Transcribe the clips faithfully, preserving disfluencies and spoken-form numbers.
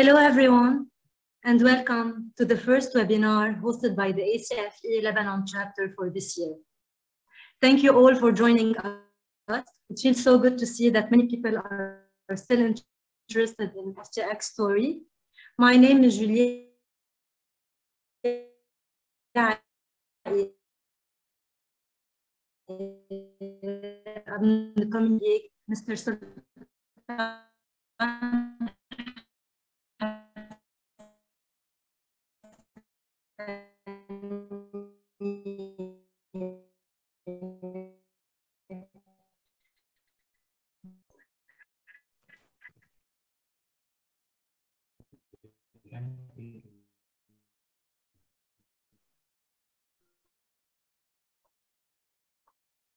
Hello everyone, and welcome to the first webinar hosted by the A C F E Lebanon chapter for this year. Thank you all for joining us. It feels so good to see that many people are still interested in F T X story. My name is Julie Akiki, Mister Sultan.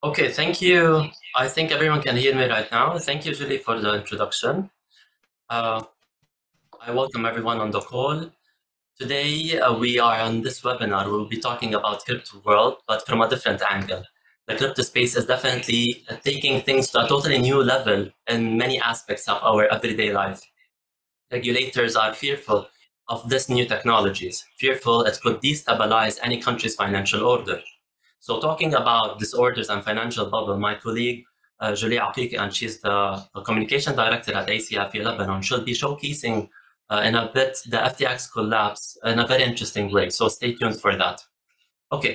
Okay, thank you. I think everyone can hear me right now. Thank you, Julie, for the introduction. Uh, I welcome everyone on the call. Today, uh, we are on this webinar. We will be talking about crypto world, but from a different angle. The crypto space is definitely taking things to a totally new level in many aspects of our everyday life. Regulators are fearful of this new technologies, fearful it could destabilize any country's financial order. So talking about disorders and financial bubble, my colleague, uh, Julie Akiki, and she's the, the communication director at A C F E Lebanon, she'll be showcasing Uh, in a bit the F T X collapse in a very interesting way, so stay tuned for that. Okay,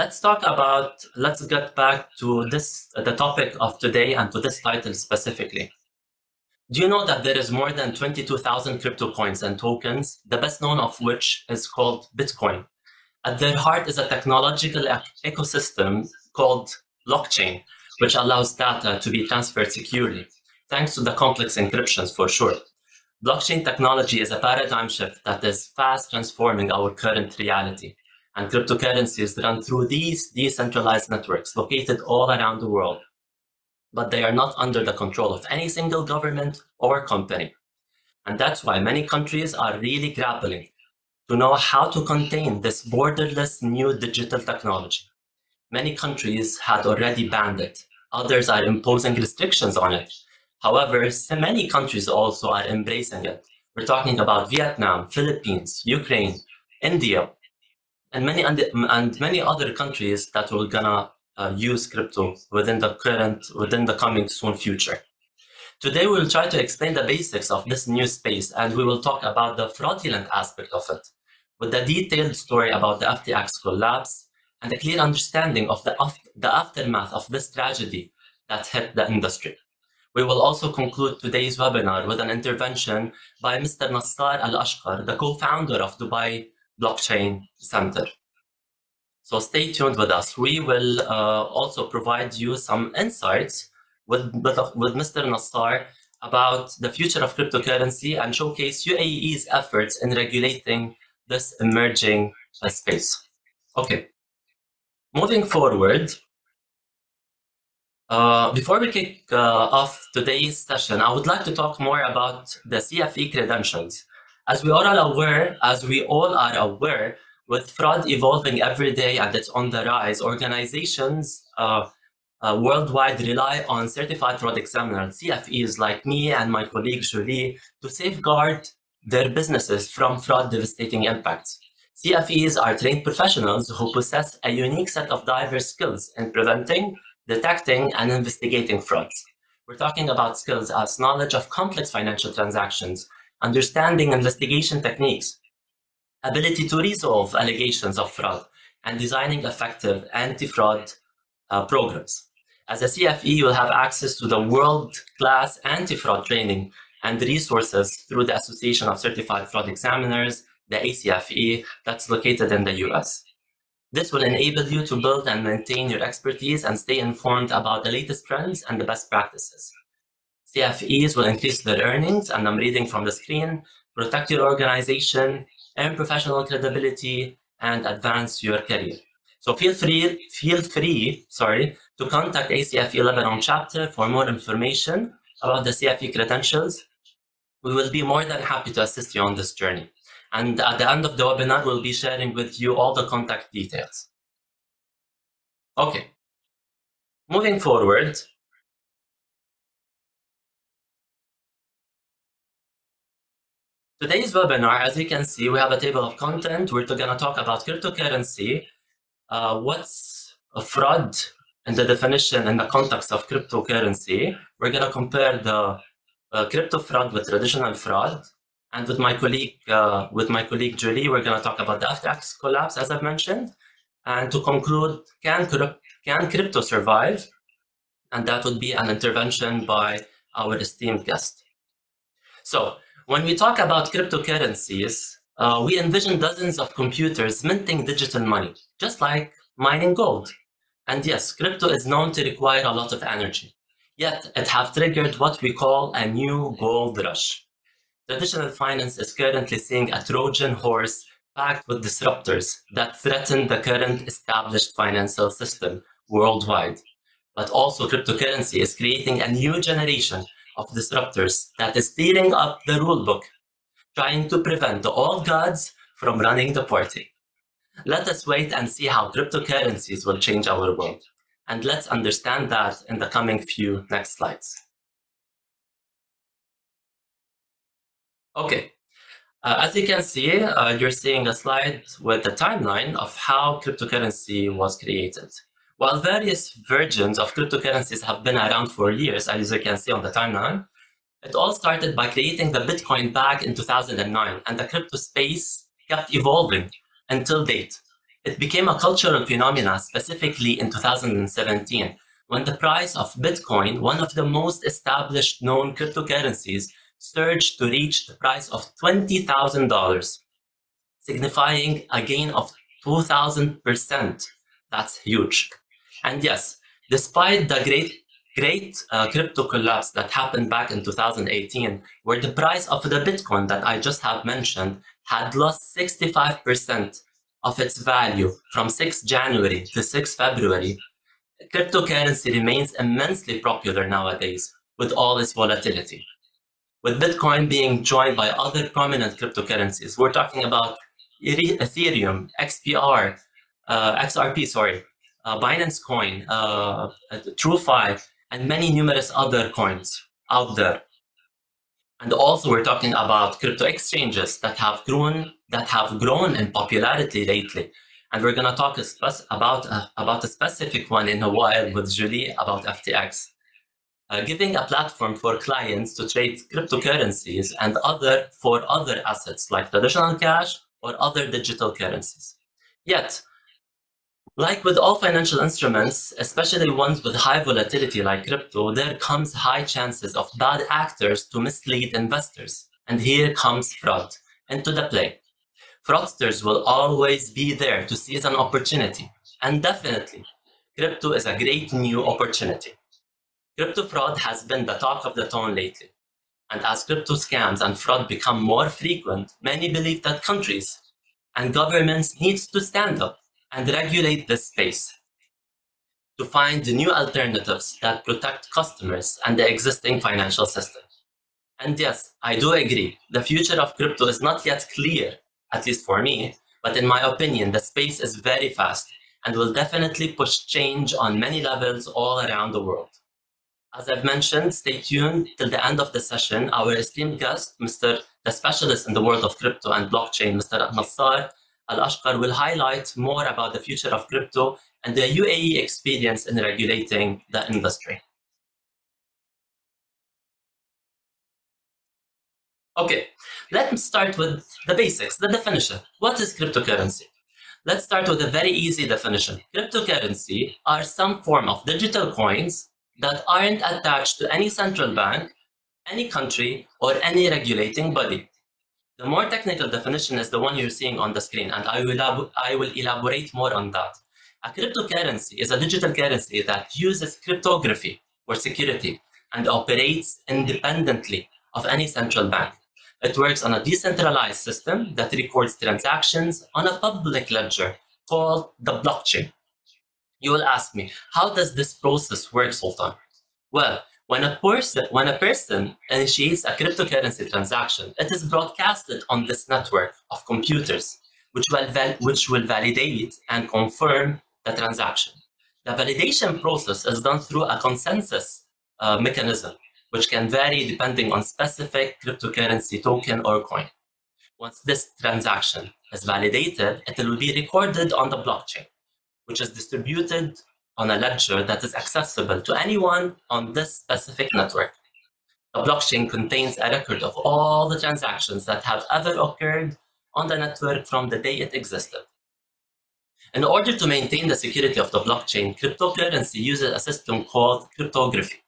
let's talk about, let's get back to this, the topic of today and to this title specifically. Do you know that there is more than twenty-two thousand crypto coins and tokens, the best known of which is called Bitcoin? At their heart is a technological ec ecosystem called blockchain, which allows data to be transferred securely, thanks to the complex encryptions for sure. Blockchain technology is a paradigm shift that is fast transforming our current reality, and cryptocurrencies run through these decentralized networks located all around the world, but they are not under the control of any single government or company. And that's why many countries are really grappling to know how to contain this borderless new digital technology. Many countries had already banned it, others are imposing restrictions on it. However, so many countries also are embracing it. We're talking about Vietnam, Philippines, Ukraine, India, and many, and many other countries that will gonna uh, use crypto within the current, within the coming soon future. Today, we'll try to explain the basics of this new space, and we will talk about the fraudulent aspect of it, with a detailed story about the F T X collapse and a clear understanding of the, of the aftermath of this tragedy that hit the industry. We will also conclude today's webinar with an intervention by Mister Nassar Al-Ashkar, the co-founder of Dubai Blockchain Center. So stay tuned with us. We will uh, also provide you some insights with, with, with Mister Nassar about the future of cryptocurrency and showcase U A E's efforts in regulating this emerging uh, space. Okay, moving forward. Uh, before we kick uh, off today's session, I would like to talk more about the C F E credentials. As we are all aware, as we all are aware, with fraud evolving every day and it's on the rise, organizations uh, uh, worldwide rely on certified fraud examiners, C F Es like me and my colleague Julie, to safeguard their businesses from fraud devastating impacts. C F Es are trained professionals who possess a unique set of diverse skills in preventing, detecting and investigating frauds. We're talking about skills as knowledge of complex financial transactions, understanding investigation techniques, ability to resolve allegations of fraud, and designing effective anti-fraud uh, programs. As a C F E, you'll have access to the world-class anti-fraud training and resources through the Association of Certified Fraud Examiners, the A C F E, that's located in the U S. This will enable you to build and maintain your expertise and stay informed about the latest trends and the best practices. C F Es will increase their earnings, and I'm reading from the screen, protect your organization, earn professional credibility, and advance your career. So feel free, feel free, sorry, to contact A C F E Lebanon chapter for more information about the C F E credentials. We will be more than happy to assist you on this journey. And at the end of the webinar, we'll be sharing with you all the contact details. Okay, moving forward. Today's webinar, as you can see, we have a table of content. We're going to talk about cryptocurrency, uh, what's a fraud, and the definition and the context of cryptocurrency. We're going to compare the uh, crypto fraud with traditional fraud. And with my colleague, uh, with my colleague Julie, we're going to talk about the F T X collapse, as I've mentioned. And to conclude, can, can crypto survive? And that would be an intervention by our esteemed guest. So, when we talk about cryptocurrencies, uh, we envision dozens of computers minting digital money, just like mining gold. And yes, crypto is known to require a lot of energy, yet it has triggered what we call a new gold rush. Traditional finance is currently seeing a Trojan horse packed with disruptors that threaten the current established financial system worldwide. But also cryptocurrency is creating a new generation of disruptors that is tearing up the rulebook, trying to prevent the old gods from running the party. Let us wait and see how cryptocurrencies will change our world. And let's understand that in the coming few next slides. Okay, uh, as you can see, uh, you're seeing a slide with the timeline of how cryptocurrency was created. While various versions of cryptocurrencies have been around for years, as you can see on the timeline, it all started by creating the Bitcoin back in two thousand nine, and the crypto space kept evolving until date. It became a cultural phenomenon specifically in two thousand seventeen, when the price of Bitcoin, one of the most established known cryptocurrencies, surged to reach the price of twenty thousand dollars, signifying a gain of two thousand percent. That's huge. And yes, despite the great great uh, crypto collapse that happened back in two thousand eighteen, where the price of the Bitcoin that I just have mentioned had lost sixty-five percent of its value from the sixth of January to the sixth of February, cryptocurrency remains immensely popular nowadays with all its volatility. With Bitcoin being joined by other prominent cryptocurrencies, we're talking about Ethereum, X P R, uh, X R P, sorry, Uh, Binance Coin, uh, TrueFi, and many numerous other coins out there. And also we're talking about crypto exchanges that have grown, that have grown in popularity lately. And we're going to talk about, uh, about a specific one in a while with Julie about F T X, uh, giving a platform for clients to trade cryptocurrencies and other for other assets like traditional cash or other digital currencies. Yet, like with all financial instruments, especially ones with high volatility like crypto, there comes high chances of bad actors to mislead investors. And here comes fraud into the play. Fraudsters will always be there to seize an opportunity. And definitely, crypto is a great new opportunity. Crypto fraud has been the talk of the town lately. And as crypto scams and fraud become more frequent, many believe that countries and governments need to stand up and regulate this space to find new alternatives that protect customers and the existing financial system. And yes, I do agree, the future of crypto is not yet clear, at least for me, but in my opinion, the space is very fast and will definitely push change on many levels all around the world. As I've mentioned, stay tuned till the end of the session. Our esteemed guest, Mister the specialist in the world of crypto and blockchain, Mister Ahmad Nassar Al-Ashkar, will highlight more about the future of crypto and the U A E experience in regulating the industry. Okay, let's start with the basics, the definition. What is cryptocurrency? Let's start with a very easy definition. Cryptocurrency are some form of digital coins that aren't attached to any central bank, any country, or any regulating body. The more technical definition is the one you're seeing on the screen, and I will, I will elaborate more on that. A cryptocurrency is a digital currency that uses cryptography for security and operates independently of any central bank. It works on a decentralized system that records transactions on a public ledger called the blockchain. You will ask me, how does this process work, Sultan? Well, When a, person, when a person initiates a cryptocurrency transaction, it is broadcasted on this network of computers, which will, val which will validate and confirm the transaction. The validation process is done through a consensus uh, mechanism, which can vary depending on specific cryptocurrency token or coin. Once this transaction is validated, it will be recorded on the blockchain, which is distributed on a ledger that is accessible to anyone on this specific network. The blockchain contains a record of all the transactions that have ever occurred on the network from the day it existed. In order to maintain the security of the blockchain, cryptocurrency uses a system called cryptography.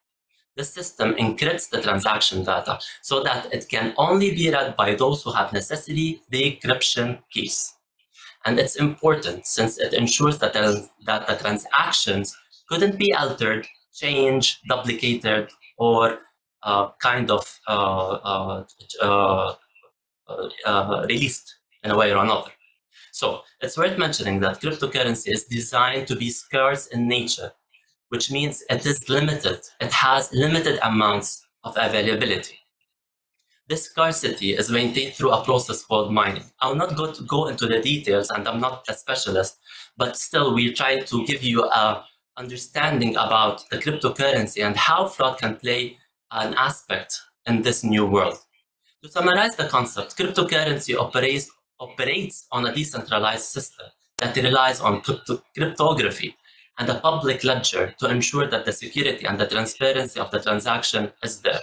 This system encrypts the transaction data so that it can only be read by those who have necessary decryption keys. And it's important since it ensures that the, that the transactions couldn't be altered, changed, duplicated, or uh, kind of uh, uh, uh, uh, released in a way or another. So it's worth mentioning that cryptocurrency is designed to be scarce in nature, which means it is limited. It has limited amounts of availability. This scarcity is maintained through a process called mining. I will not go, to go into the details, and I'm not a specialist, but still we're trying to give you an understanding about the cryptocurrency and how fraud can play an aspect in this new world. To summarize the concept, cryptocurrency operates, operates on a decentralized system that relies on crypto cryptography and a public ledger to ensure that the security and the transparency of the transaction is there.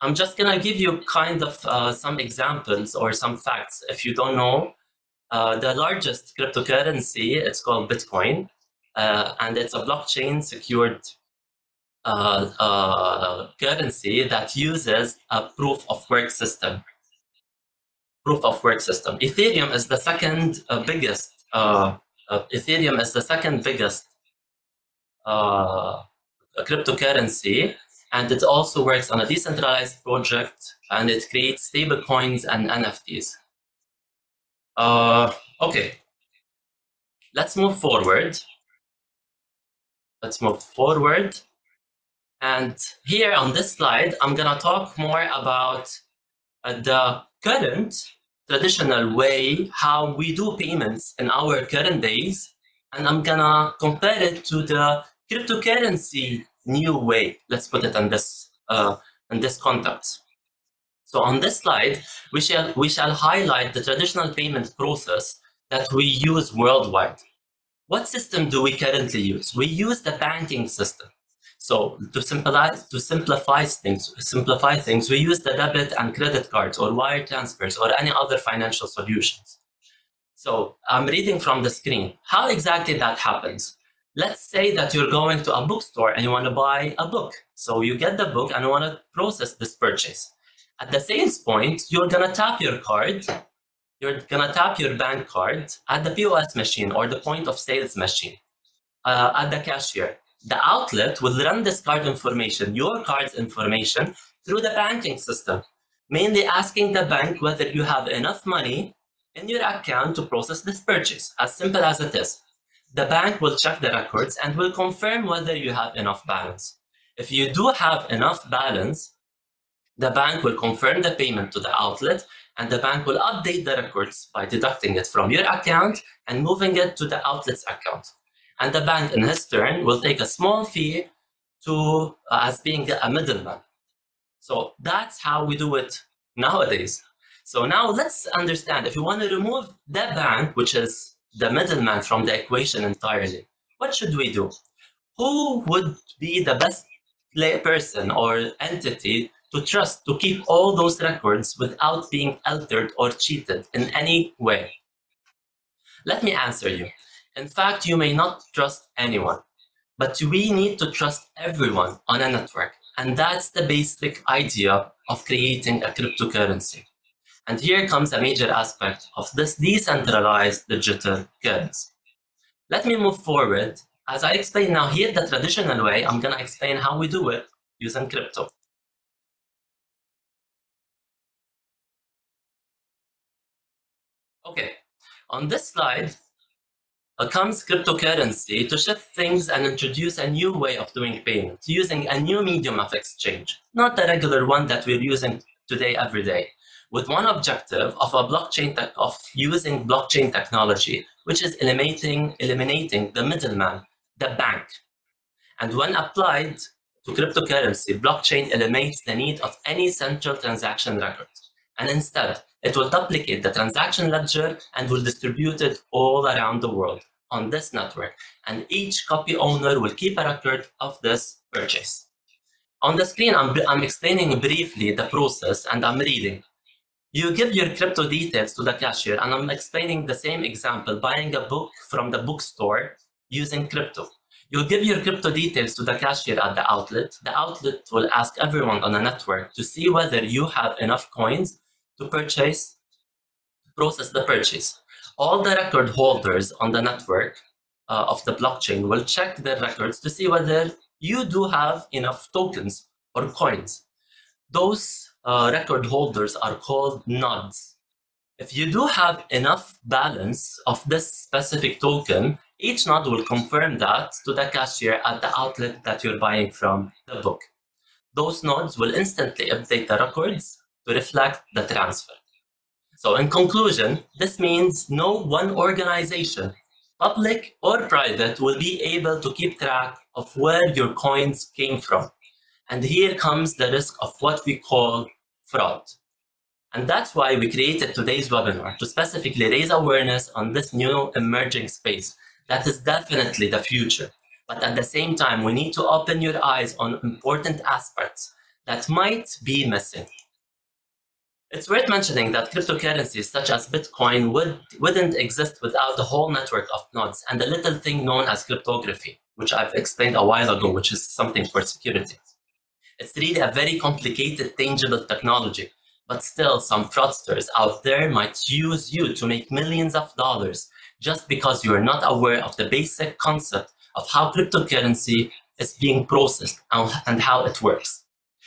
I'm just going to give you kind of uh, some examples or some facts. If you don't know, uh, the largest cryptocurrency, it's called Bitcoin, uh, and it's a blockchain secured uh, uh, currency that uses a proof of work system. Proof of work system. Ethereum is the second uh, biggest. Uh, uh, Ethereum is the second biggest uh, cryptocurrency. And it also works on a decentralized project, and it creates stable coins and N F Ts. Uh, okay, let's move forward. Let's move forward. And here on this slide, I'm gonna talk more about uh, the current traditional way, how we do payments in our current days. And I'm gonna compare it to the cryptocurrency new way. Let's put it on this uh, in this context. So on this slide, we shall we shall highlight the traditional payment process that we use worldwide. What system do we currently use? We use the banking system. So to simplify to simplify things, simplify things, we use the debit and credit cards or wire transfers or any other financial solutions. So I'm reading from the screen. How exactly that happens? Let's say that you're going to a bookstore and you want to buy a book. So you get the book and you want to process this purchase. At the sales point, you're going to tap your card. You're going to tap your bank card at the P O S machine or the point of sales machine uh, at the cashier. The outlet will run this card information, your card's information, through the banking system, mainly asking the bank whether you have enough money in your account to process this purchase, as simple as it is. The bank will check the records and will confirm whether you have enough balance. If you do have enough balance, the bank will confirm the payment to the outlet, and the bank will update the records by deducting it from your account and moving it to the outlet's account. And the bank, in his turn, will take a small fee to, uh, as being a middleman. So that's how we do it nowadays. So now let's understand, if you want to remove the bank, which is the middleman, from the equation entirely, what should we do? Who would be the best person or entity to trust to keep all those records without being altered or cheated in any way? Let me answer you. In fact, you may not trust anyone, but we need to trust everyone on a network. And that's the basic idea of creating a cryptocurrency. And here comes a major aspect of this decentralized digital currency. Let me move forward. As I explain now here the traditional way, I'm going to explain how we do it using crypto. Okay, on this slide uh, comes cryptocurrency to shift things and introduce a new way of doing payment using a new medium of exchange, not the regular one that we're using today every day, with one objective of a blockchain of using blockchain technology, which is eliminating eliminating the middleman, the bank. And when applied to cryptocurrency, blockchain eliminates the need of any central transaction record and instead it will duplicate the transaction ledger and will distribute it all around the world on this network, and each copy owner will keep a record of this purchase. On the screen, I'm, I'm explaining briefly the process, and I'm reading. You give your crypto details to the cashier, and I'm explaining the same example, buying a book from the bookstore using crypto. You'll give your crypto details to the cashier at the outlet. The outlet will ask everyone on the network to see whether you have enough coins to purchase, process the purchase. All the record holders on the network uh, of the blockchain will check their records to see whether you do have enough tokens or coins. Those uh, record holders are called nodes. If you do have enough balance of this specific token, each node will confirm that to the cashier at the outlet that you're buying from the book. Those nodes will instantly update the records to reflect the transfer. So in conclusion, this means no one organization, public or private, will be able to keep track of where your coins came from. And here comes the risk of what we call fraud. And that's why we created today's webinar, to specifically raise awareness on this new emerging space. That is definitely the future, but at the same time, we need to open your eyes on important aspects that might be missing. It's worth mentioning that cryptocurrencies such as Bitcoin would, wouldn't exist without the whole network of nodes and the little thing known as cryptography, which I've explained a while ago, which is something for security. It's really a very complicated, tangible technology, but still some fraudsters out there might use you to make millions of dollars just because you are not aware of the basic concept of how cryptocurrency is being processed and how it works.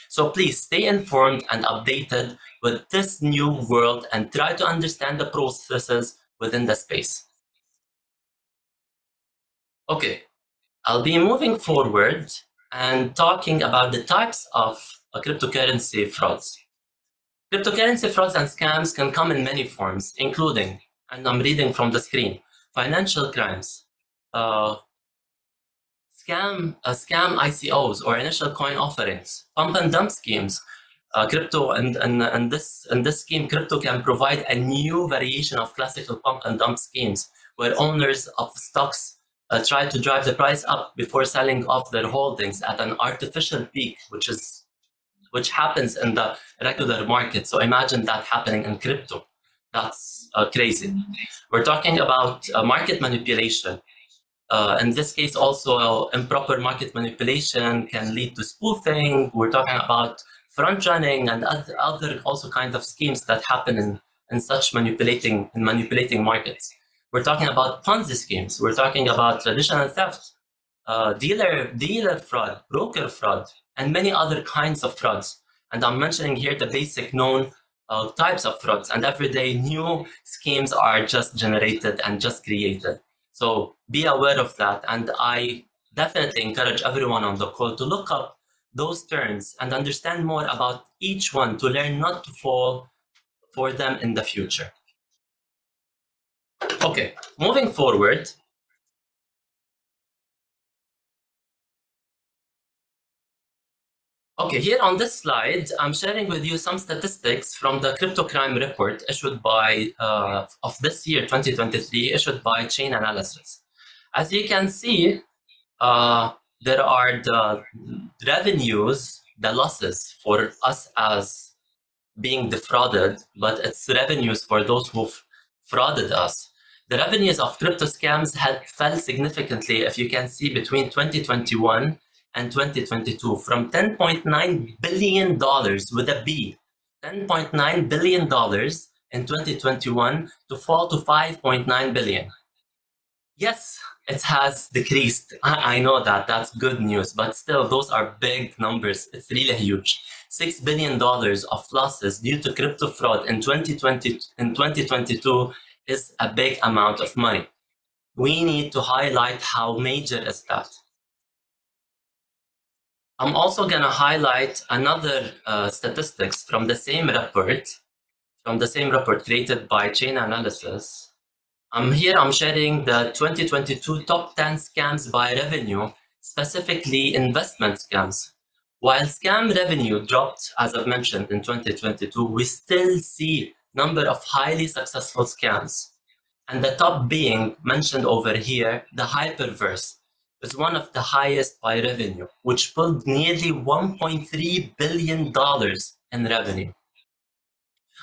So please stay informed and updated with this new world and try to understand the processes within the space. Okay, I'll be moving forward and talking about the types of cryptocurrency frauds. Cryptocurrency frauds and scams can come in many forms, including, and I'm reading from the screen, financial crimes, uh, scam, uh, scam I C Os or initial coin offerings, pump and dump schemes, uh, crypto, and, and, and this, in this scheme, crypto can provide a new variation of classical pump and dump schemes where owners of stocks uh, try to drive the price up before selling off their holdings at an artificial peak, which, is, which happens in the regular market. So imagine that happening in crypto. That's uh, crazy. We're talking about uh, market manipulation. Uh, in this case, also improper market manipulation can lead to spoofing. We're talking about front running and other, other also kinds of schemes that happen in, in such manipulating in manipulating markets. We're talking about Ponzi schemes. We're talking about traditional theft, uh, dealer dealer fraud, broker fraud, and many other kinds of frauds. And I'm mentioning here the basic known Uh, types of frauds, and every day new schemes are just generated and just created. So be aware of that, and I definitely encourage everyone on the call to look up those terms and understand more about each one to learn not to fall for them in the future. Okay, moving forward. Okay, here on this slide, I'm sharing with you some statistics from the crypto crime report issued by, uh, of this year, twenty twenty-three, issued by Chainalysis. As you can see, uh, there are the revenues, the losses for us as being defrauded, but it's revenues for those who've frauded us. The revenues of crypto scams had fell significantly, if you can see, between twenty twenty-one and twenty twenty-two, from ten point nine billion dollars with a B, ten point nine billion dollars in twenty twenty-one to fall to five point nine billion dollars. Yes, it has decreased. I, I know that, that's good news, but still those are big numbers. It's really huge. six billion dollars of losses due to crypto fraud in twenty twenty, in twenty twenty-two is a big amount of money. We need to highlight how major is that. I'm also going to highlight another uh, statistics from the same report, from the same report created by Chainalysis. I'm here, I'm sharing the twenty twenty-two top ten scams by revenue, specifically investment scams. While scam revenue dropped, as I've mentioned, in twenty twenty-two, we still see number of highly successful scams. And the top being mentioned over here, the Hyperverse, is one of the highest by revenue, which pulled nearly one point three billion dollars in revenue.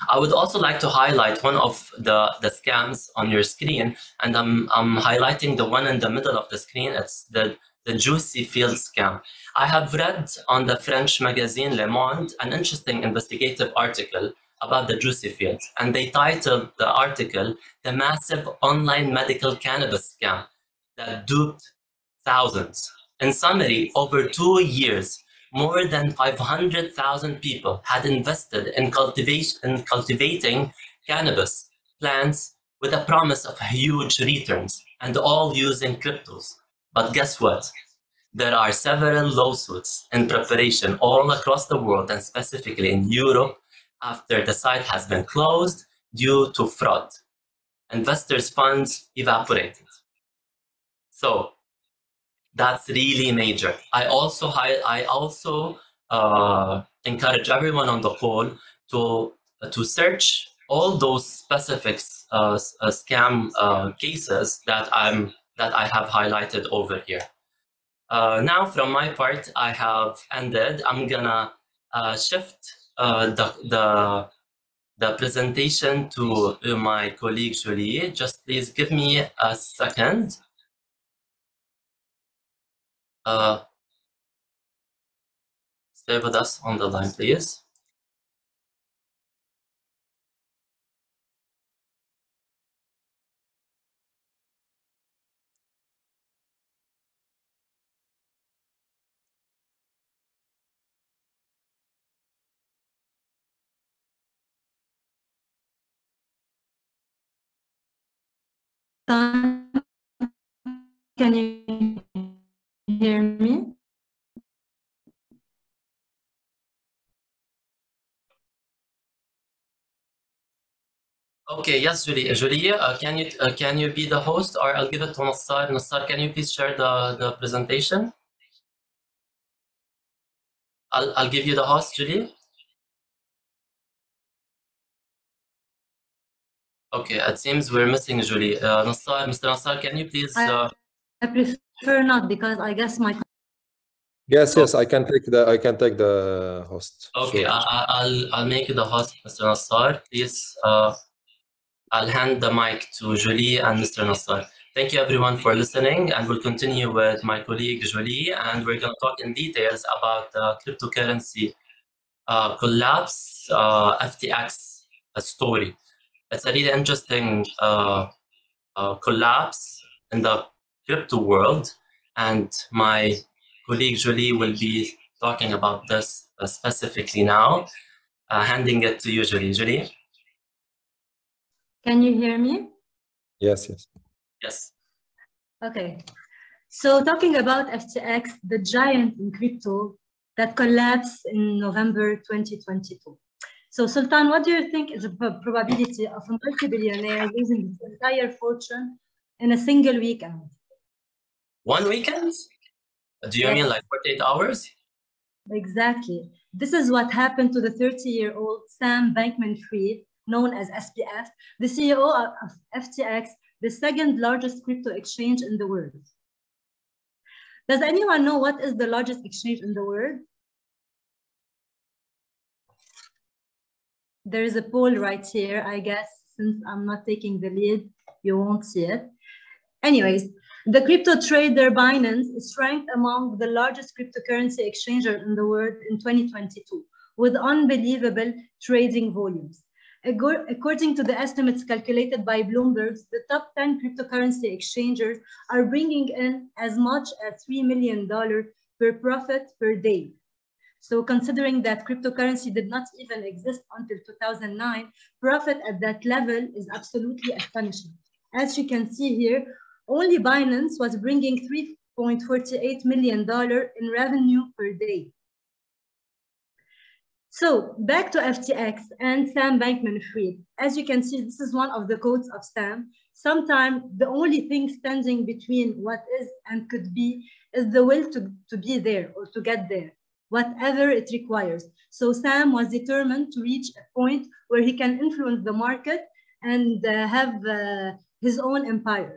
I would also like to highlight one of the, the scams on your screen, and I'm, I'm highlighting the one in the middle of the screen. It's the, the Juicy Fields scam. I have read on the French magazine Le Monde an interesting investigative article about the Juicy Fields, and they titled the article, "The Massive Online Medical Cannabis Scam That Duped Thousands." In summary, over two years, more than five hundred thousand people had invested in, cultivation, in cultivating cannabis plants with a promise of huge returns, and all using cryptos. But guess what? There are several lawsuits in preparation all across the world, and specifically in Europe, after the site has been closed due to fraud. Investors' funds evaporated. So that's really major. I also, I also uh, encourage everyone on the call to, to search all those specific uh, scam uh, cases that, I'm, that I have highlighted over here. Uh, now, from my part, I have ended. I'm gonna uh, shift uh, the, the, the presentation to my colleague, Julie. Just please give me a second. Uh, stay with us on the line, please. Can you hear me? Okay, yes, Julie. Julie, uh, can you uh, can you be the host, or I'll give it to Nassar. Nassar, can you please share the, the presentation? I'll I'll give you the host, Julie. Okay, it seems we're missing Julie. Uh, Nassar, Mister Nassar, can you please? Uh, I, I prefer. Sure not, because I guess my yes yes I can take the I can take the host. Okay, sure. I, I'll I'll make you the host, Mister Nassar. Please, uh, I'll hand the mic to Julie and Mister Nassar. Thank you everyone for listening, and we'll continue with my colleague Julie, and we're going to talk in details about the cryptocurrency uh, collapse, uh, F T X story. It's a really interesting uh, uh, collapse in the crypto world, and my colleague Julie will be talking about this uh, specifically now. Uh, handing it to you, Julie. Julie, can you hear me? Yes, yes, yes. Okay. So, talking about F T X, the giant in crypto that collapsed in November twenty twenty-two. So, Sultan, what do you think is the probability of a multi-billionaire losing his entire fortune in a single weekend? One weekend? Do you yes. mean like forty-eight hours? Exactly. This is what happened to the thirty-year-old Sam Bankman-Fried, known as S B F, the C E O of F T X, the second largest crypto exchange in the world. Does anyone know what is the largest exchange in the world? There is a poll right here. I guess since I'm not taking the lead, you won't see it. Anyways, the crypto trader Binance is ranked among the largest cryptocurrency exchanges in the world in twenty twenty-two, with unbelievable trading volumes. According to the estimates calculated by Bloomberg, the top ten cryptocurrency exchanges are bringing in as much as three million dollars per profit per day. So considering that cryptocurrency did not even exist until two thousand nine, profit at that level is absolutely astonishing. As you can see here, only Binance was bringing three point four eight million dollars in revenue per day. So back to F T X and Sam Bankman-Fried. As you can see, this is one of the quotes of Sam. Sometimes the only thing standing between what is and could be is the will to, to be there or to get there. whatever it requires. So Sam was determined to reach a point where he can influence the market and uh, have uh, his own empire.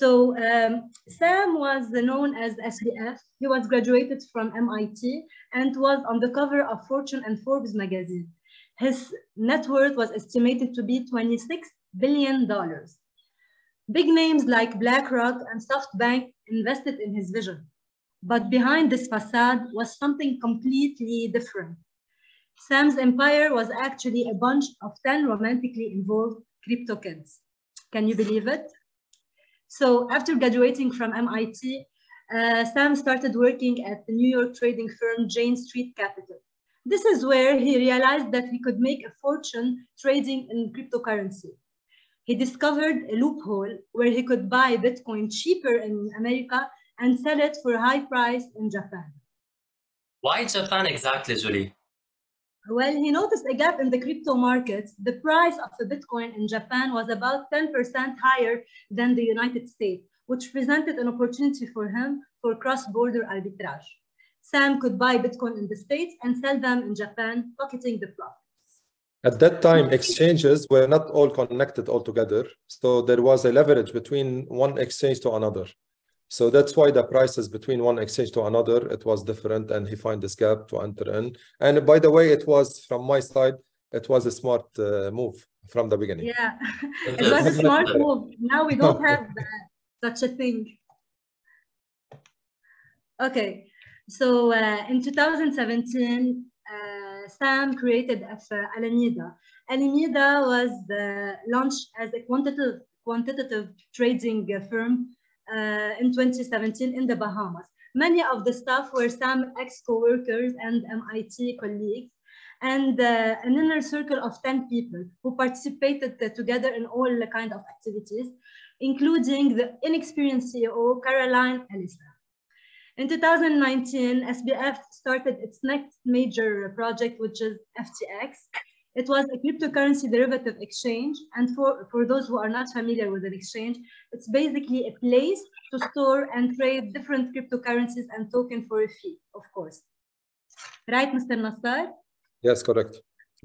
So um, Sam was known as S B F. He was graduated from M I T and was on the cover of Fortune and Forbes magazine. His net worth was estimated to be twenty-six billion dollars. Big names like BlackRock and SoftBank invested in his vision. But behind this facade was something completely different. Sam's empire was actually a bunch of ten romantically involved crypto kids. Can you believe it? So after graduating from M I T, uh, Sam started working at the New York trading firm Jane Street Capital. This is where he realized that he could make a fortune trading in cryptocurrency. He discovered a loophole where he could buy Bitcoin cheaper in America and sell it for a high price in Japan. Why Japan exactly, Julie? Well, he noticed a gap in the crypto markets. The price of a Bitcoin in Japan was about ten percent higher than the United States, which presented an opportunity for him for cross-border arbitrage. Sam could buy Bitcoin in the States and sell them in Japan, pocketing the profits. At that time, exchanges were not all connected altogether, so there was a leverage between one exchange to another. So that's why the prices between one exchange to another, it was different, and he found this gap to enter in. And by the way, it was, from my side, it was a smart uh, move from the beginning. Yeah, it was a smart move. Now we don't have uh, such a thing. Okay, so uh, in two thousand seventeen, uh, Sam created Alameda. Alameda was uh, launched as a quantitative, quantitative trading uh, firm Uh, in twenty seventeen in the Bahamas. Many of the staff were Sam ex-co-workers and M I T colleagues, and uh, an inner circle of ten people who participated uh, together in all kinds of activities, including the inexperienced C E O, Caroline Ellison. In two thousand nineteen, S B F started its next major project, which is F T X. It was a cryptocurrency derivative exchange, and for, for those who are not familiar with an exchange, it's basically a place to store and trade different cryptocurrencies and tokens for a fee, of course. Right, Mister Nassar? Yes, correct.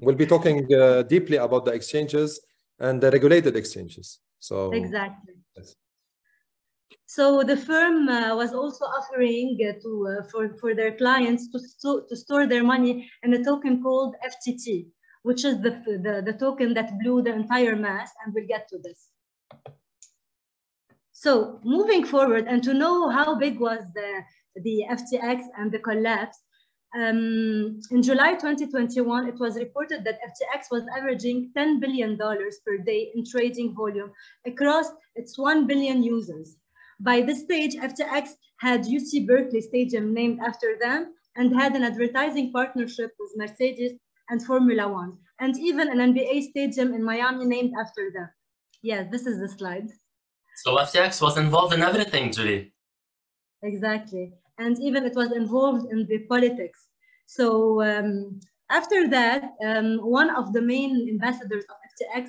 We'll be talking uh, deeply about the exchanges and the regulated exchanges. So exactly. Yes. So the firm uh, was also offering uh, to, uh, for, for their clients to, st to store their money in a token called F T T. Which is the, the, the token that blew the entire mass, and we'll get to this. So moving forward, and to know how big was the, the F T X and the collapse, um, in July twenty twenty-one, it was reported that F T X was averaging ten billion dollars per day in trading volume across its one billion users. By this stage, F T X had U C Berkeley Stadium named after them and had an advertising partnership with Mercedes and Formula One, and even an N B A stadium in Miami named after them. Yes, yeah, this is the slide. So F T X was involved in everything, Julie. Exactly, and even it was involved in the politics. So um, after that, um, one of the main ambassadors of F T X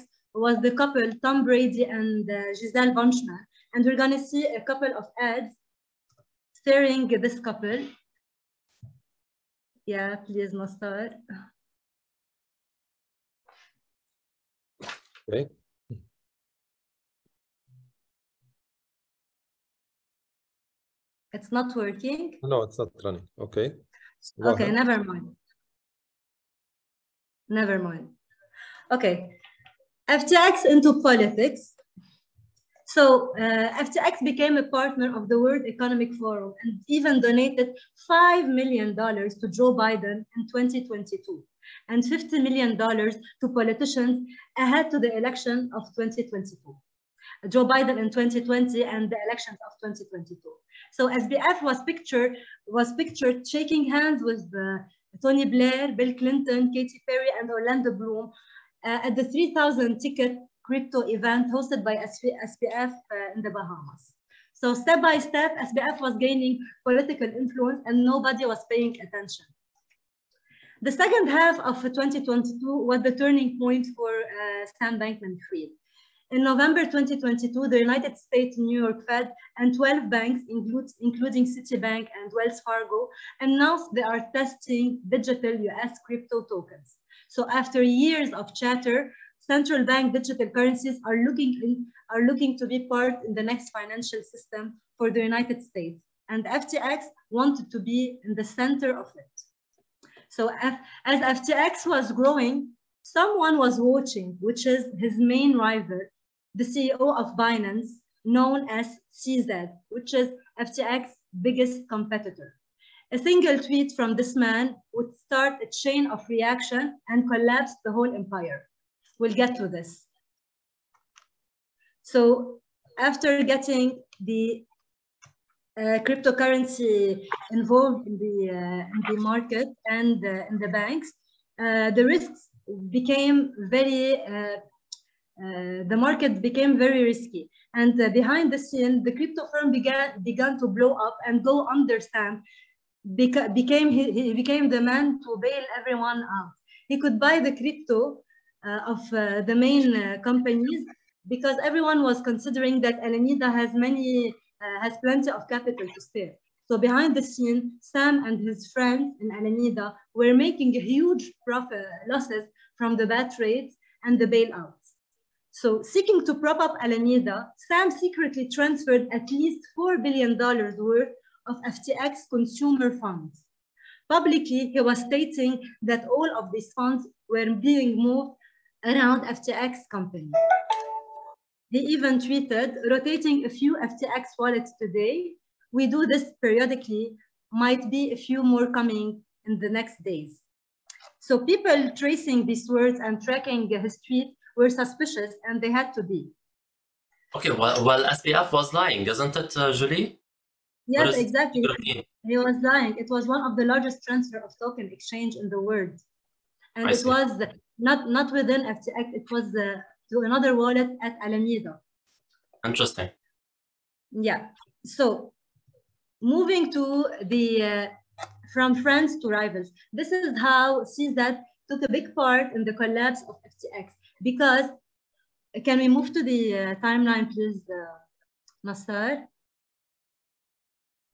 was the couple Tom Brady and uh, Gisele Bündchen, and we're gonna see a couple of ads starring this couple. Yeah, please, Nassar. Okay. It's not working. No, it's not running. Okay. Go okay, ahead. Never mind. Never mind. Okay. F T X into politics. So uh, F T X became a partner of the World Economic Forum and even donated five million dollars to Joe Biden in twenty twenty-two. And fifty million dollars to politicians ahead to the election of twenty twenty-two. Joe Biden in twenty twenty and the elections of twenty twenty-two. So S B F was pictured, was pictured shaking hands with uh, Tony Blair, Bill Clinton, Katy Perry, and Orlando Bloom uh, at the three thousand ticket crypto event hosted by S B F uh, in the Bahamas. So step by step, S B F was gaining political influence and nobody was paying attention. The second half of twenty twenty-two was the turning point for uh, Sam Bankman-Fried. In November twenty twenty-two, the United States New York Fed and twelve banks, includes, including Citibank and Wells Fargo, announced they are testing digital U S crypto tokens. So after years of chatter, central bank digital currencies are looking, in, are looking to be part in the next financial system for the United States. And F T X wanted to be in the center of it. So as F T X was growing, someone was watching, which is his main rival, the C E O of Binance, known as C Z, which is F T X's biggest competitor. A single tweet from this man would start a chain of reaction and collapse the whole empire. We'll get to this. So after getting the uh, cryptocurrency involved in the, uh, in the market and uh, in the banks, uh, the risks became very uh, Uh, the market became very risky, and uh, behind the scene, the crypto firm began began to blow up and go understand. Beca became he, he became the man to bail everyone out. He could buy the crypto uh, of uh, the main uh, companies because everyone was considering that Alameda has many uh, has plenty of capital to spare. So behind the scene, Sam and his friends in Alameda were making huge profit losses from the bad trades and the bailout. So seeking to prop up Alameda, Sam secretly transferred at least four billion dollars worth of F T X consumer funds. Publicly, he was stating that all of these funds were being moved around F T X companies. He even tweeted, rotating a few F T X wallets today. We do this periodically, might be a few more coming in the next days. So people tracing these words and tracking his tweet were suspicious, and they had to be. Okay, well, well S B F was lying, isn't it, uh, Julie? Yes, exactly. He was lying. It was one of the largest transfer of token exchange in the world. And I it see. was not, not within F T X, it was uh, through another wallet at Alameda. Interesting. Yeah, so moving to the, uh, from friends to rivals. This is how C Z took a big part in the collapse of F T X. Because, can we move to the uh, timeline, please, uh, Nassar?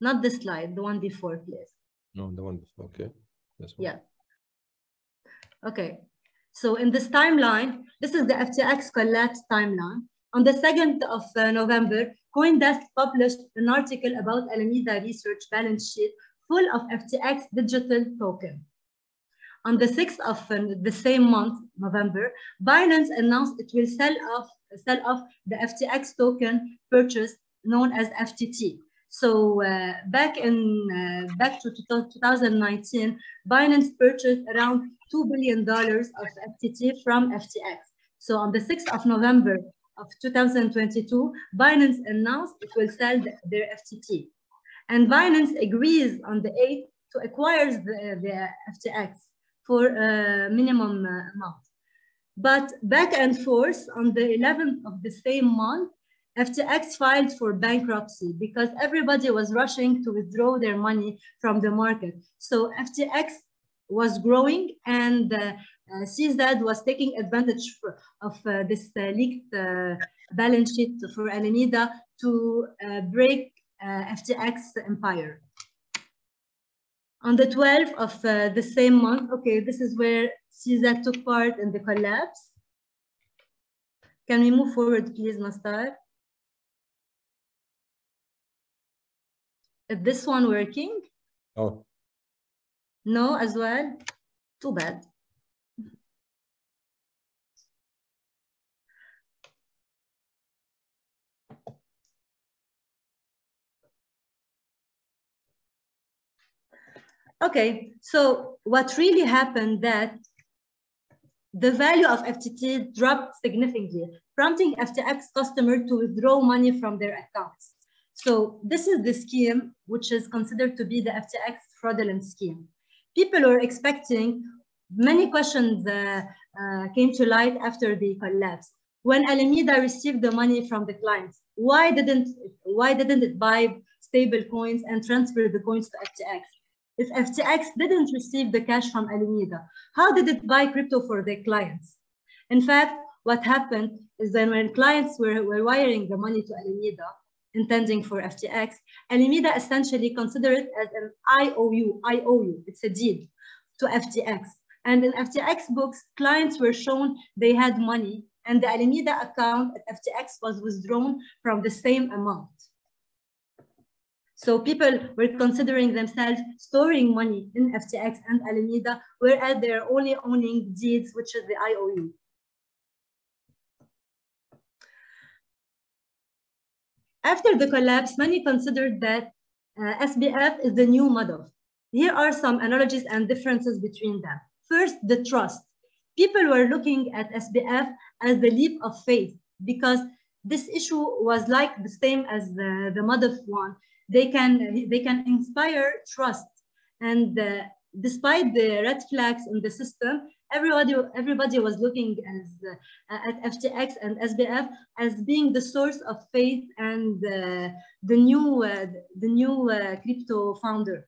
Not this slide, the one before, please. No, the one before, okay. This one. Yeah. Okay, so in this timeline, this is the F T X collapse timeline. On the second of November, CoinDesk published an article about Alameda Research balance sheet full of F T X digital token. On the sixth of the same month, November, Binance announced it will sell off, sell off the F T X token purchase known as F T T. So uh, back in uh, back to two thousand nineteen, Binance purchased around two billion dollars of F T T from F T X. So on the sixth of November of two thousand twenty-two, Binance announced it will sell the, their F T T. And Binance agrees on the eighth to acquire the, the F T X. For a minimum amount. But back and forth, on the eleventh of the same month, F T X filed for bankruptcy because everybody was rushing to withdraw their money from the market. So F T X was growing and uh, uh, C Z was taking advantage for, of uh, this uh, leaked uh, balance sheet for Alameda to uh, break uh, F T X's empire. On the twelfth of uh, the same month, okay, this is where C Z took part in the collapse. Can we move forward, please, Nassar? Is this one working? Oh. No, as well? Too bad. Okay, so what really happened that the value of F T T dropped significantly, prompting F T X customers to withdraw money from their accounts. So this is the scheme which is considered to be the F T X fraudulent scheme. People were expecting, many questions uh, uh, came to light after the collapse. When Alameda received the money from the clients, why didn't, why didn't it buy stable coins and transfer the coins to F T X? If F T X didn't receive the cash from Alameda, how did it buy crypto for their clients? In fact, what happened is that when clients were, were wiring the money to Alameda, intending for F T X, Alameda essentially considered it as an I O U, I O U, it's a deed to F T X. And in F T X books, clients were shown they had money, and the Alameda account at F T X was withdrawn from the same amount. So people were considering themselves storing money in F T X and Alameda, whereas they're only owning deeds, which is the I O U. After the collapse, many considered that uh, S B F is the new Madoff. Here are some analogies and differences between them. First, the trust. People were looking at S B F as the leap of faith because this issue was like the same as the, the Madoff one. They can, they can inspire trust. And uh, despite the red flags in the system, everybody, everybody was looking as, uh, at F T X and S B F as being the source of faith and uh, the new, uh, the new uh, crypto founder.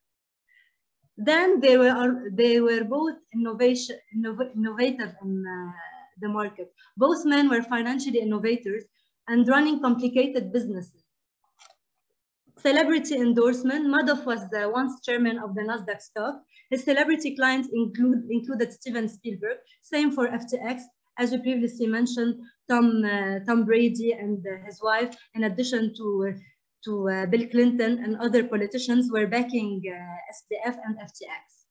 Then they were, they were both innovation, innovative in uh, the market. Both men were financially innovators and running complicated businesses. Celebrity endorsement. Madoff was uh, once chairman of the Nasdaq stock. His celebrity clients include, included Steven Spielberg, same for F T X, as we previously mentioned, Tom, uh, Tom Brady and uh, his wife, in addition to, uh, to uh, Bill Clinton and other politicians were backing uh, S B F and F T X.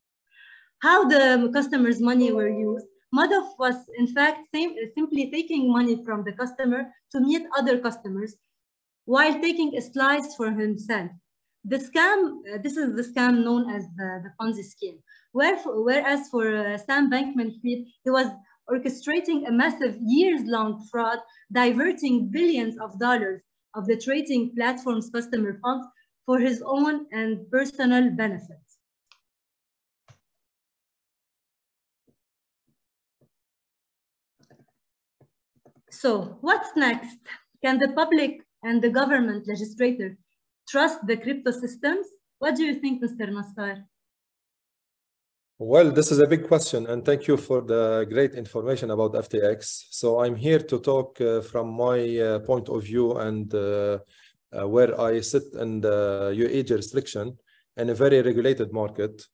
How the customers' money were used. Madoff was in fact same, simply taking money from the customer to meet other customers, while taking a slice for himself. The scam, uh, this is the scam known as the, the Ponzi scheme. Where for, whereas for uh, Sam Bankman-Fried, he was orchestrating a massive years-long fraud, diverting billions of dollars of the trading platform's customer funds for his own and personal benefit. So what's next? Can the public and the government legislator trust the crypto systems? What do you think, Mister Nassar? Well, this is a big question, and thank you for the great information about F T X. So I'm here to talk uh, from my uh, point of view and uh, uh, where I sit in the U A E jurisdiction in a very regulated market.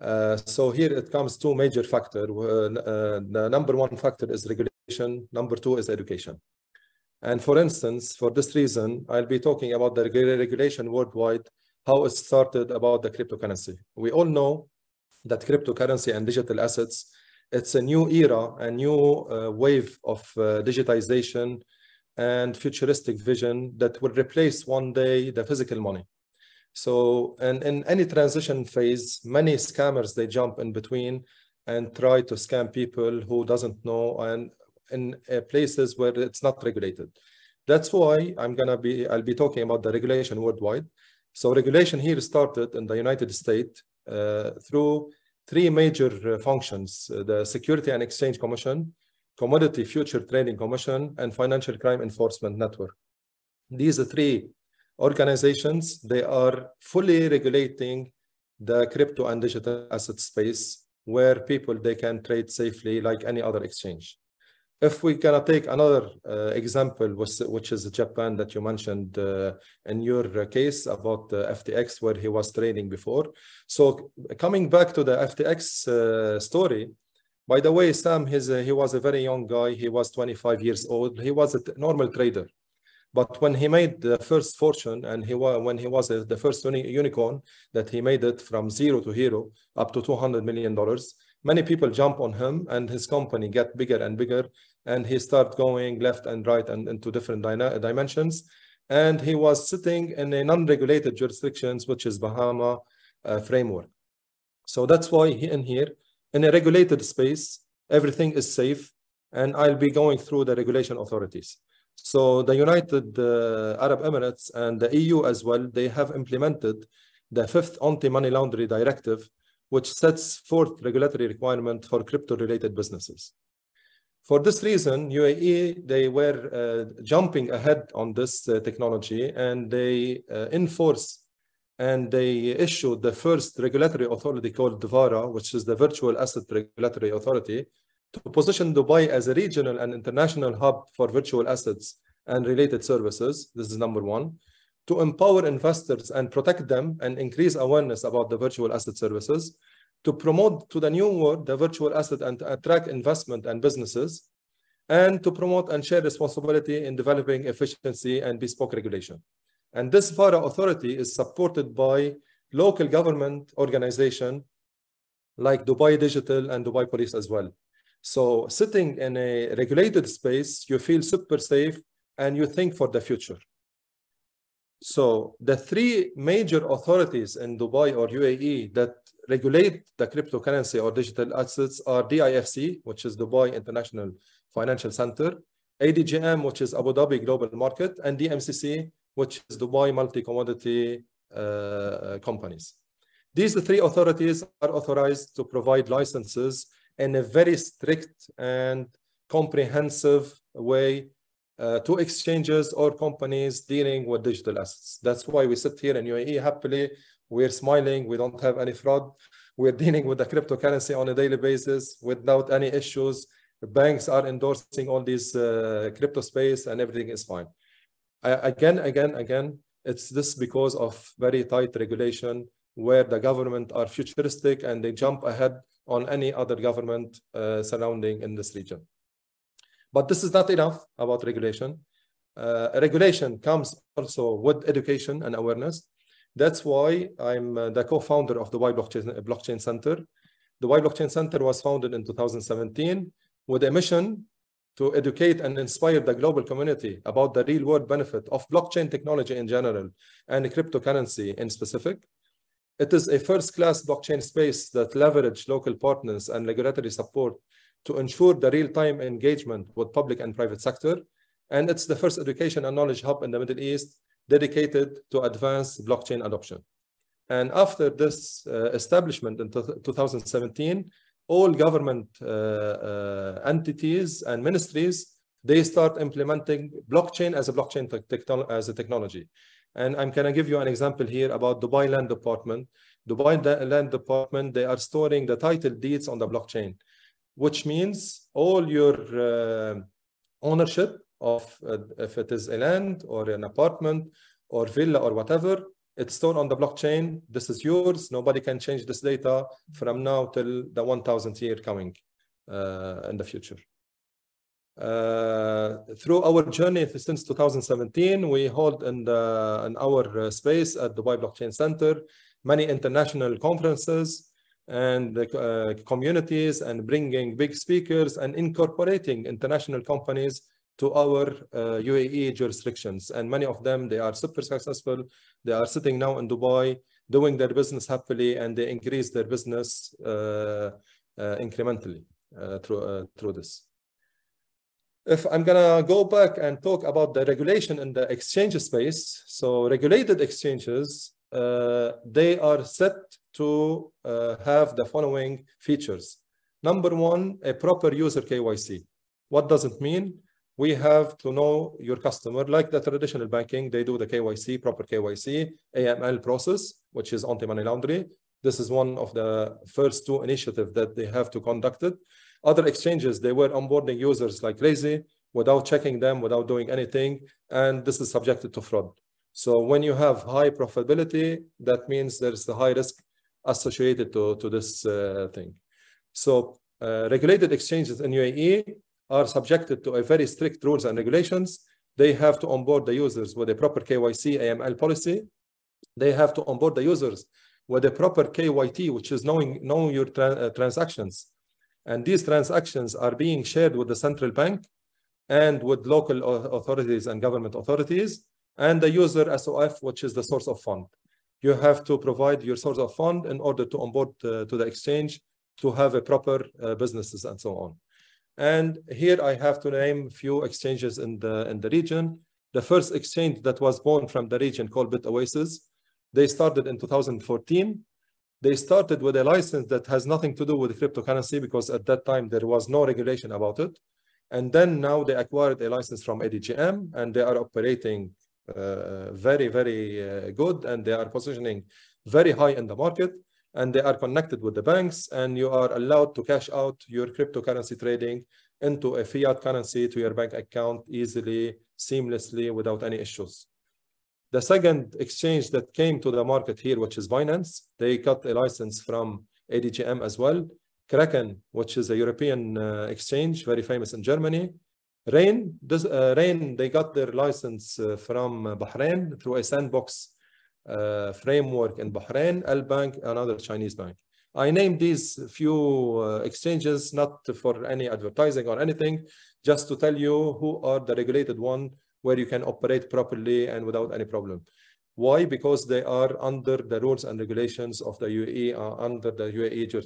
Uh, so here it comes two major factors. Uh, the number one factor is regulation. Number two is education. And for instance, for this reason, I'll be talking about the regulation worldwide, how it started about the cryptocurrency. We all know that cryptocurrency and digital assets, it's a new era, a new uh, wave of uh, digitization and futuristic vision that will replace one day the physical money. So and in any transition phase, many scammers, they jump in between and try to scam people who doesn't know and in uh, places where it's not regulated. That's why I'm gonna be, I'll be talking about the regulation worldwide. So regulation here started in the United States uh, through three major uh, functions, uh, the Security and Exchange Commission, Commodity Future Trading Commission, and Financial Crime Enforcement Network. These are three organizations, they are fully regulating the crypto and digital asset space where people, they can trade safely like any other exchange. If we can take another uh, example, which, which is Japan that you mentioned uh, in your case about uh, F T X, where he was trading before. So coming back to the F T X uh, story, by the way, Sam, his, uh, he was a very young guy. He was twenty-five years old. He was a normal trader. But when he made the first fortune and he wa when he was uh, the first uni unicorn that he made it from zero to hero up to two hundred million dollars, many people jump on him and his company get bigger and bigger, and he started going left and right and into different dimensions. And he was sitting in a non-regulated jurisdictions, which is Bahama uh, framework. So that's why in here, in a regulated space, everything is safe, and I'll be going through the regulation authorities. So the United uh, Arab Emirates and the E U as well, they have implemented the fifth anti-money laundering directive, which sets forth regulatory requirement for crypto-related businesses. For this reason, U A E, they were uh, jumping ahead on this uh, technology, and they uh, enforce and they issued the first regulatory authority called VARA, which is the Virtual Asset Regulatory Authority, to position Dubai as a regional and international hub for virtual assets and related services. This is number one. To empower investors and protect them and increase awareness about the virtual asset services. To promote to the new world the virtual asset and to attract investment and businesses. And to promote and share responsibility in developing efficiency and bespoke regulation. And this FARA authority is supported by local government organization like Dubai Digital and Dubai Police as well. So sitting in a regulated space, you feel super safe and you think for the future. So the three major authorities in Dubai or U A E that regulate the cryptocurrency or digital assets are D I F C, which is Dubai International Financial Center, A D G M, which is Abu Dhabi Global Market, and D M C C, which is Dubai Multi-Commodity uh, Companies. These three authorities are authorized to provide licenses in a very strict and comprehensive way uh, to exchanges or companies dealing with digital assets. That's why we sit here in U A E happily. We're smiling. We don't have any fraud. We're dealing with the cryptocurrency on a daily basis without any issues. The banks are endorsing all these uh, crypto space and everything is fine. I, again, again, again, it's this because of very tight regulation where the government are futuristic and they jump ahead on any other government uh, surrounding in this region. But this is not enough about regulation. Uh, regulation comes also with education and awareness. That's why I'm uh, the co-founder of the Dubai Blockchain, Blockchain Center. The Dubai Blockchain Center was founded in two thousand seventeen with a mission to educate and inspire the global community about the real-world benefit of blockchain technology in general and cryptocurrency in specific. It is a first-class blockchain space that leverages local partners and regulatory support to ensure the real-time engagement with public and private sector. And it's the first education and knowledge hub in the Middle East dedicated to advanced blockchain adoption. And after this uh, establishment in two thousand seventeen, all government uh, uh, entities and ministries, they start implementing blockchain as a blockchain te as a technology. And I'm going to give you an example here about Dubai Land Department. Dubai De Land Department, they are storing the title deeds on the blockchain, which means all your uh, ownership of, uh, if it is a land or an apartment or villa or whatever, it's stored on the blockchain. This is yours. Nobody can change this data from now till the one thousandth year coming uh, in the future. Uh, through our journey since two thousand seventeen, we hold in, the, in our space at Dubai Blockchain Center many international conferences and uh, communities and bringing big speakers and incorporating international companies to our uh, U A E jurisdictions. And many of them, they are super successful. They are sitting now in Dubai, doing their business happily, and they increase their business uh, uh, incrementally uh, through, uh, through this. If I'm gonna go back and talk about the regulation in the exchange space, so regulated exchanges, uh, they are set to uh, have the following features. Number one, a proper user K Y C. What does it mean? We have to know your customer. Like the traditional banking, they do the K Y C, proper K Y C, A M L process, which is anti-money laundering. This is one of the first two initiatives that they have to conduct it. Other exchanges, they were onboarding users like crazy without checking them, without doing anything, and this is subjected to fraud. So when you have high profitability, that means there's the high risk associated to, to this uh, thing. So uh, regulated exchanges in U A E are subjected to a very strict rules and regulations. They have to onboard the users with a proper K Y C, A M L policy. They have to onboard the users with a proper K Y T, which is knowing, knowing your tra uh, transactions. And these transactions are being shared with the central bank and with local authorities and government authorities, and the user S O F, which is the source of fund. You have to provide your source of fund in order to onboard uh, to the exchange to have a proper uh, businesses and so on. And here I have to name few exchanges in the, in the region. The first exchange that was born from the region called BitOasis, they started in two thousand fourteen. They started with a license that has nothing to do with cryptocurrency because at that time there was no regulation about it. And then now they acquired a license from A D G M and they are operating uh, very, very uh, good, and they are positioning very high in the market. and they are connected with the banks, and you are allowed to cash out your cryptocurrency trading into a fiat currency to your bank account easily, seamlessly, without any issues. The second exchange that came to the market here, which is Binance, they got a license from A D G M as well. Kraken, which is a European uh, exchange, very famous in Germany. RAIN, this, uh, RAIN they got their license uh, from Bahrain through a sandbox uh, framework in Bahrain. Al Bank, another Chinese bank. I named these few uh, exchanges not for any advertising or anything, just to tell you who are the regulated one where you can operate properly and without any problem. Why? Because they are under the rules and regulations of the U A E, uh, under the U A E jur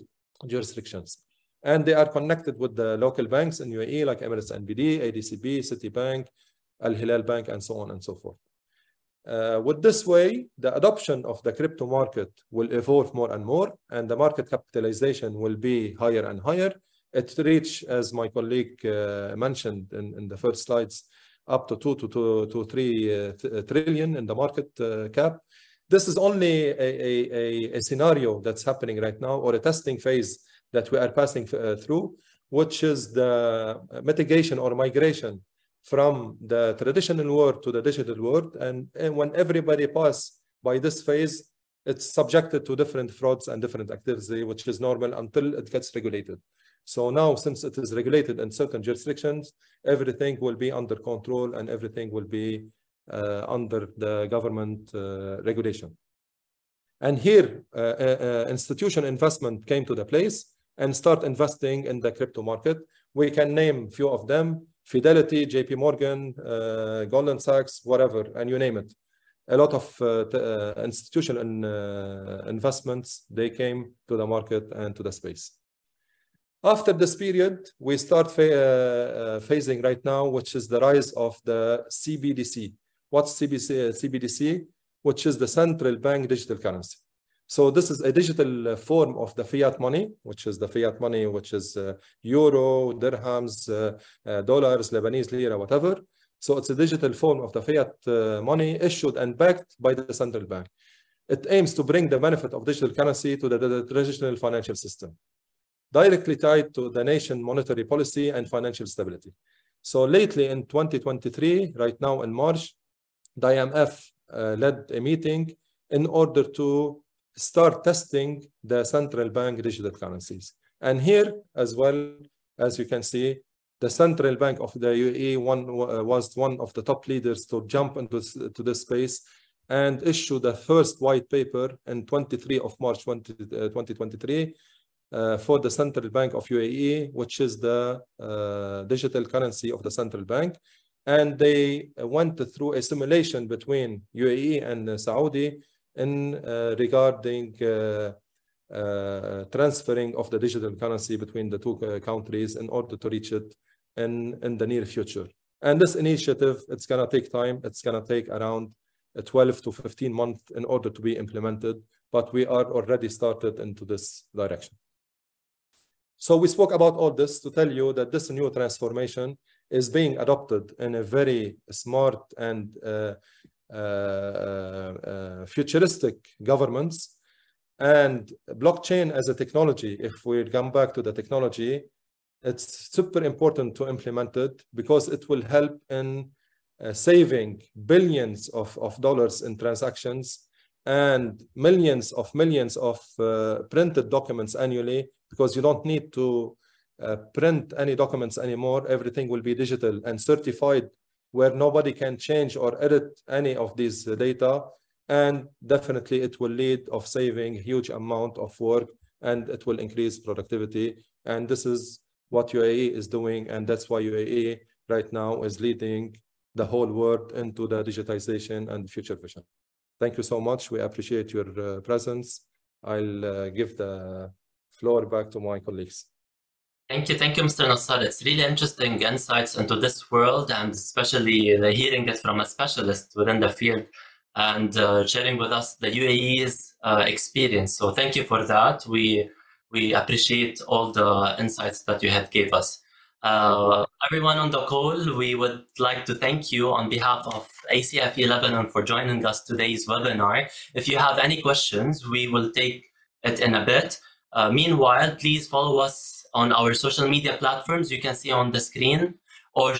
jurisdictions. And they are connected with the local banks in U A E, like Emirates N B D, A D C B, Citibank, Al Hilal Bank, and so on and so forth. Uh, with this way, the adoption of the crypto market will evolve more and more, and the market capitalization will be higher and higher. It reached, as my colleague uh, mentioned in, in the first slides, up to two to two to three uh, th trillion in the market uh, cap. This is only a, a, a scenario that's happening right now, or a testing phase that we are passing uh, through, which is the mitigation or migration from the traditional world to the digital world. And, and when everybody passes by this phase, it's subjected to different frauds and different activity, which is normal until it gets regulated. So now, since it is regulated in certain jurisdictions, everything will be under control and everything will be uh, under the government uh, regulation. And here, uh, uh, institutional investment came to the place and start investing in the crypto market. We can name a few of them: Fidelity, J P Morgan, uh, Goldman Sachs, whatever, and you name it. A lot of uh, uh, institutional in, uh, investments, they came to the market and to the space. After this period, we start ph uh, phasing right now, which is the rise of the C B D C. What's C B C, uh, C B D C? Which is the central bank digital currency. So this is a digital form of the fiat money, which is the fiat money, which is uh, euro, dirhams, uh, uh, dollars, Lebanese lira, whatever. So it's a digital form of the fiat uh, money issued and backed by the central bank. It aims to bring the benefit of digital currency to the, the, the traditional financial system, directly tied to the nation monetary policy and financial stability. So lately in twenty twenty-three, right now in March, the I M F uh, led a meeting in order to start testing the central bank digital currencies. And here as well, as you can see, the central bank of the U A E one, uh, was one of the top leaders to jump into to this space and issue the first white paper in twenty-three of March twenty twenty-three uh, for the central bank of U A E, which is the uh, digital currency of the central bank. And they went through a simulation between U A E and Saudi in uh, regarding uh, uh, transferring of the digital currency between the two uh, countries in order to reach it in, in the near future. And this initiative, it's gonna take time. It's gonna take around twelve to fifteen months in order to be implemented, but we are already started into this direction. So we spoke about all this to tell you that this new transformation is being adopted in a very smart and uh, Uh, uh, futuristic governments. And blockchain as a technology, if we come back to the technology, it's super important to implement it because it will help in uh, saving billions of, of dollars in transactions and millions of millions of uh, printed documents annually, because you don't need to uh, print any documents anymore. Everything will be digital and certified, where nobody can change or edit any of these data. And definitely it will lead of saving huge amount of work, and it will increase productivity. And this is what U A E is doing. And that's why U A E right now is leading the whole world into the digitization and future vision. Thank you so much. We appreciate your uh, presence. I'll uh, give the floor back to my colleagues. Thank you. Thank you, Mister Nassar. It's really interesting insights into this world, and especially the hearing it from a specialist within the field and uh, sharing with us the U A E's uh, experience. So thank you for that. We we appreciate all the insights that you had gave us. Uh, everyone on the call, we would like to thank you on behalf of A C F E Lebanon for joining us today's webinar. If you have any questions, we will take it in a bit. Uh, meanwhile, please follow us on our social media platforms. You can see on the screen